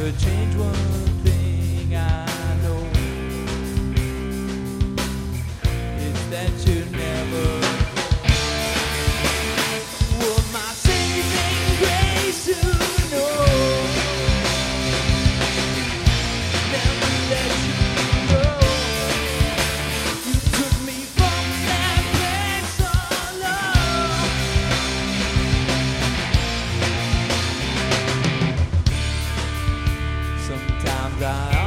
could change one thing I know, it's that you never were my saving grace to know. Never let you go. You took me from that place alone. Sometimes I